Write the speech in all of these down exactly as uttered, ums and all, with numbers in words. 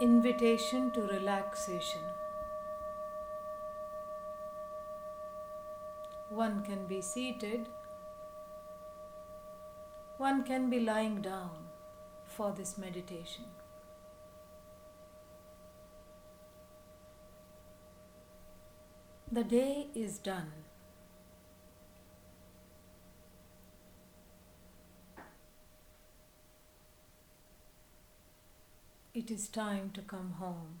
invitation to relaxation. One can be seated, one can be lying down for this meditation. The day is done. It is time to come home.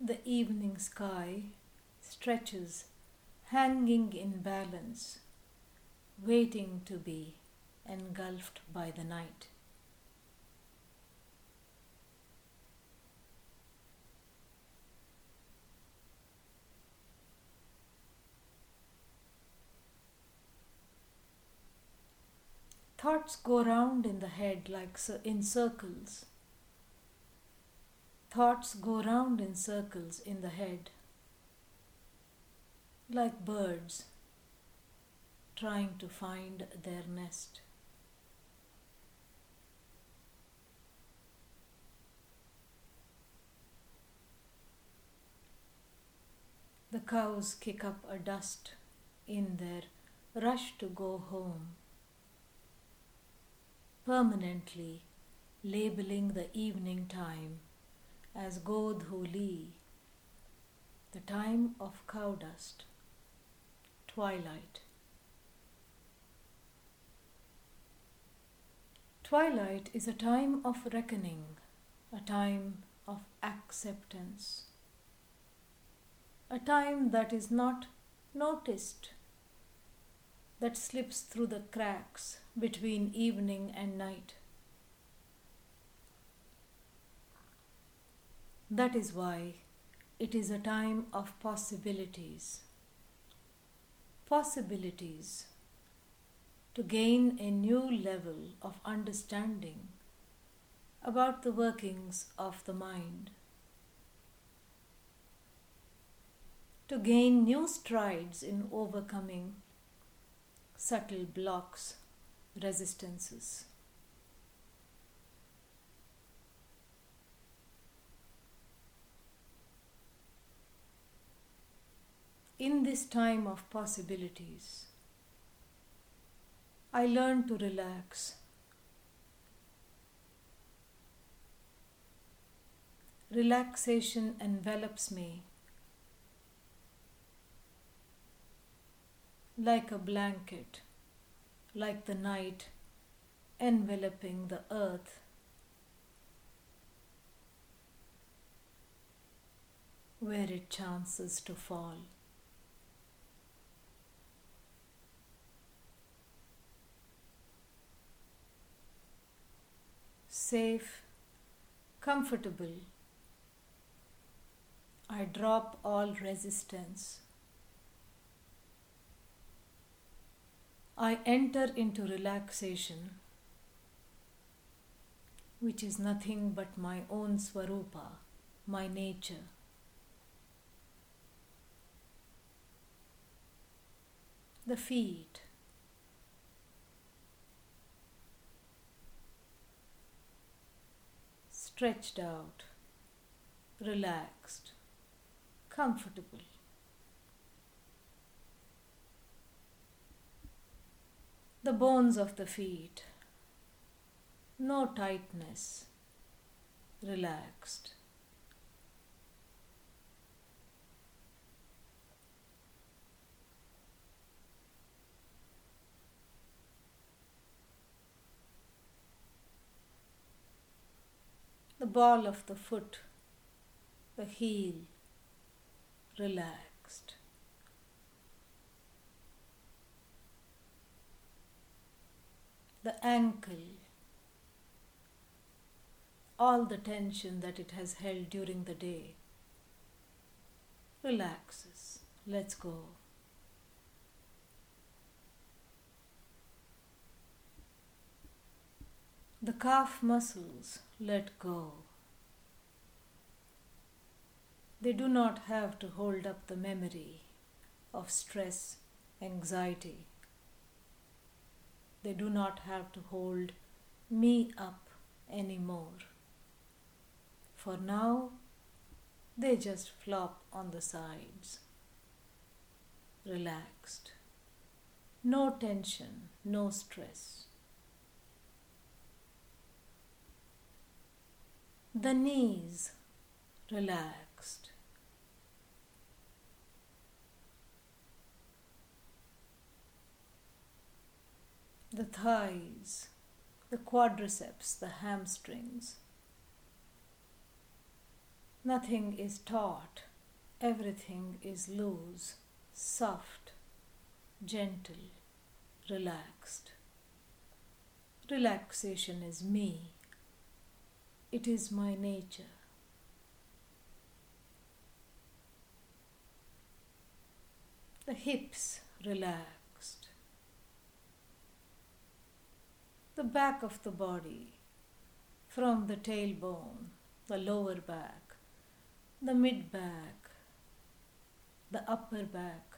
The evening sky stretches, hanging in balance, waiting to be engulfed by the night. Thoughts go round in the head like in circles. Thoughts go round in circles in the head, like birds trying to find their nest. The cows kick up a dust in their rush to go home, permanently labeling the evening time as Godhuli, the time of cow dust, twilight. Twilight is a time of reckoning, a time of acceptance, a time that is not noticed, that slips through the cracks between evening and night. That is why it is a time of possibilities. Possibilities to gain a new level of understanding about the workings of the mind. To gain new strides in overcoming subtle blocks, resistances. In this time of possibilities, I learn to relax. Relaxation envelops me like a blanket, like the night enveloping the earth. Where it chances to fall. Safe, comfortable, I drop all resistance. I enter into relaxation, which is nothing but my own Swarupa, my nature. The feet, stretched out, relaxed, comfortable. The bones of the feet, no tightness, relaxed. The ball of the foot, the heel, relaxed. The ankle, all the tension that it has held during the day, relaxes. Let's go. The calf muscles, let go. They do not have to hold up the memory of stress anxiety. They do not have to hold me up anymore. For now, they just flop on the sides, relaxed. No tension, no stress. The knees, relaxed. The thighs, the quadriceps, the hamstrings. Nothing is taut, everything is loose, soft, gentle, relaxed. Relaxation is me. It is my nature. The hips, relaxed. The back of the body, from the tailbone, the lower back, the mid back, the upper back,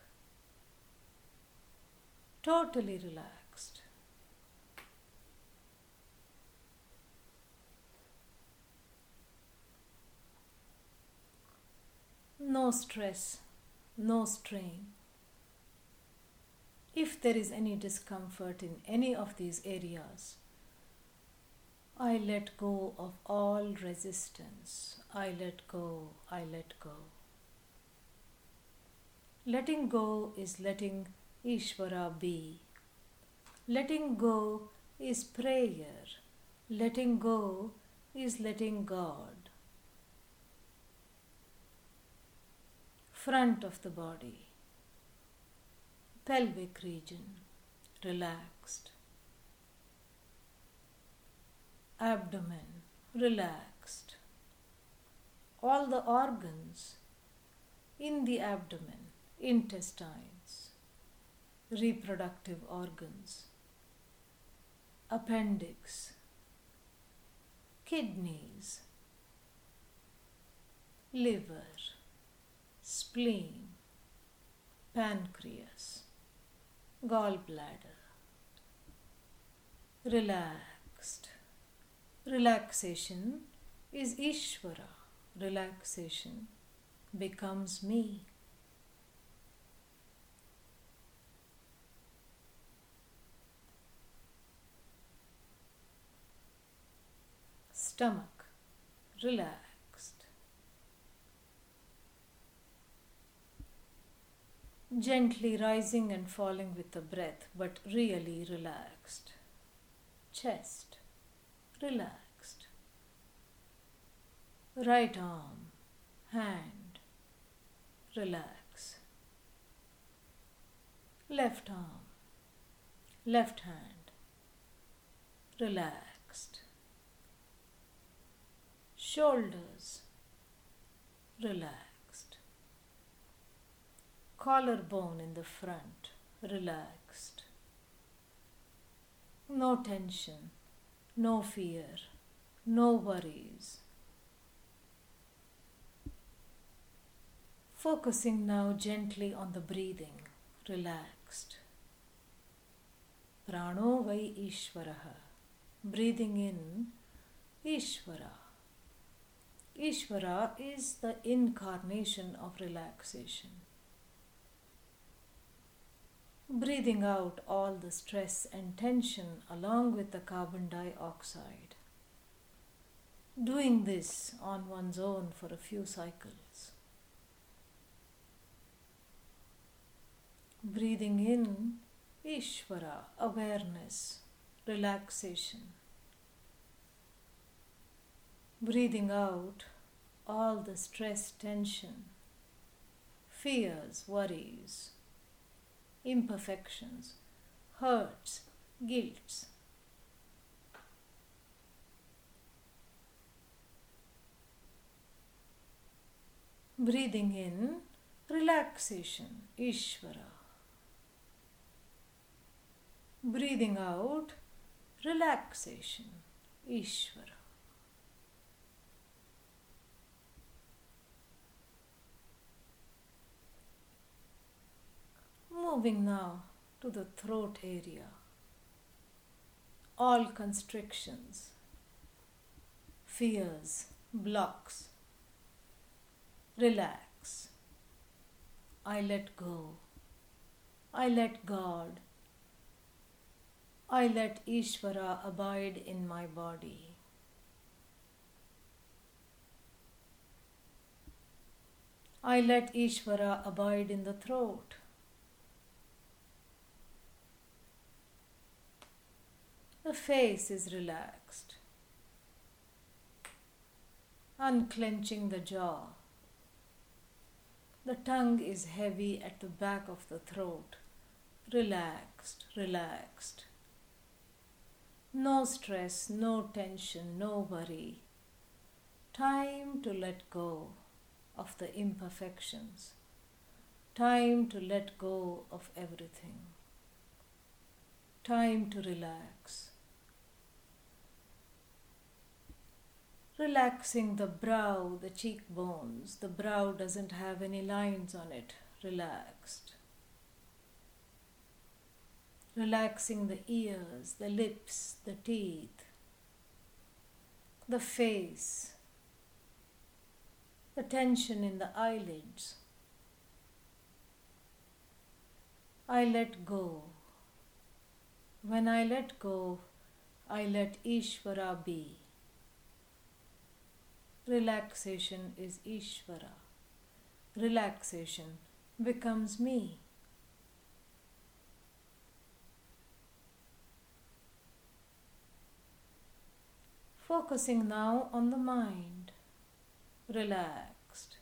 totally relaxed. No stress, no strain. If there is any discomfort in any of these areas, I let go of all resistance. I let go, I let go. Letting go is letting Ishvara be. Letting go is prayer. Letting go is letting God. Front of the body, pelvic region, relaxed. Abdomen, relaxed. All the organs in the abdomen, intestines, reproductive organs, appendix, kidneys, liver, spleen, pancreas, gallbladder, relaxed. Relaxation is Ishvara. Relaxation becomes me. Stomach, relaxed. Gently rising and falling with the breath, but really relaxed. Chest, relaxed. Right arm, hand, relax. Left arm, left hand, relaxed. Shoulders, relaxed. Collarbone in the front, relaxed. No tension, no fear, no worries. Focusing now gently on the breathing, relaxed. Prano vai Ishvara. Breathing in Ishvara. Ishvara is the incarnation of relaxation. Breathing out all the stress and tension along with the carbon dioxide. Doing this on one's own for a few cycles. Breathing in Ishvara, awareness, relaxation. Breathing out all the stress, tension, fears, worries, imperfections, hurts, guilts. Breathing in relaxation, Ishvara. Breathing out relaxation, Ishvara. moving now to the throat area. All constrictions, fears, blocks. Relax. I let go. I let God. I let Ishvara abide in my body. I let Ishvara abide in the throat. The face is relaxed, unclenching the jaw. The tongue is heavy at the back of the throat, relaxed, relaxed. No stress, no tension, no worry. Time to let go of the imperfections. Time to let go of everything. Time to relax. Relaxing the brow, the cheekbones. The brow doesn't have any lines on it. Relaxed. Relaxing the ears, the lips, the teeth, the face, the tension in the eyelids. I let go. When I let go, I let Ishvara be. Relaxation is Ishvara. Relaxation becomes me. Focusing now on the mind, relaxed.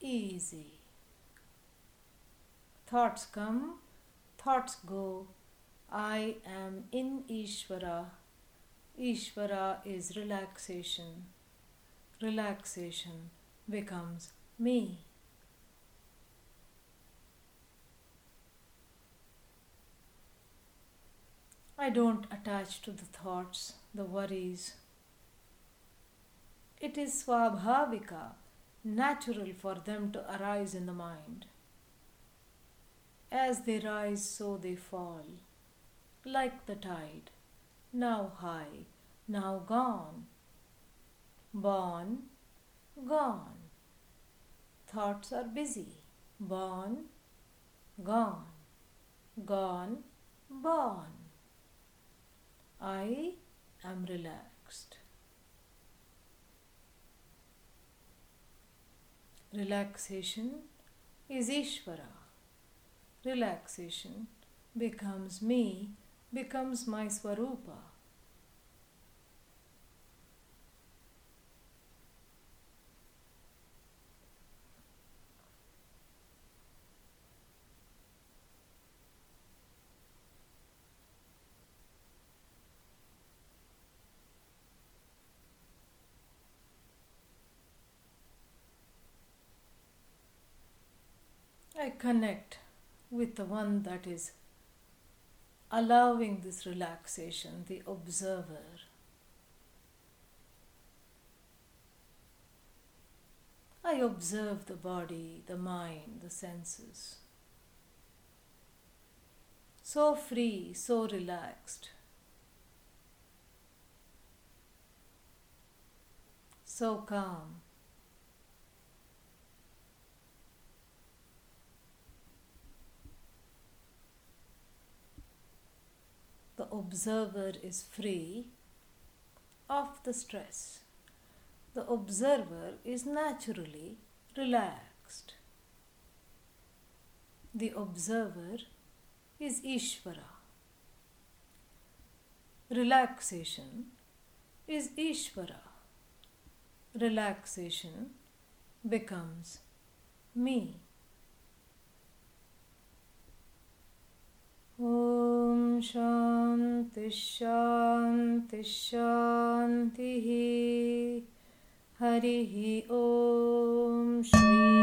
Easy. Thoughts come, thoughts go. I am in Ishvara. Ishvara is relaxation. Relaxation becomes me. I don't attach to the thoughts, the worries. It is swabhavika, natural for them to arise in the mind. As they rise, so they fall, like the tide, now high, now gone. Born, gone. Thoughts are busy. Born, gone. Gone, born. I am relaxed. Relaxation is Ishvara. Relaxation becomes me, becomes my Swarupa. I connect with the one that is allowing this relaxation, the observer. I observe the body, the mind, the senses. So free, so relaxed. So calm. The observer is free of the stress. The observer is naturally relaxed. The observer is Ishvara. Relaxation is Ishvara. Relaxation becomes me. Om Shanti Shanti Shanti Hari Om Shmi.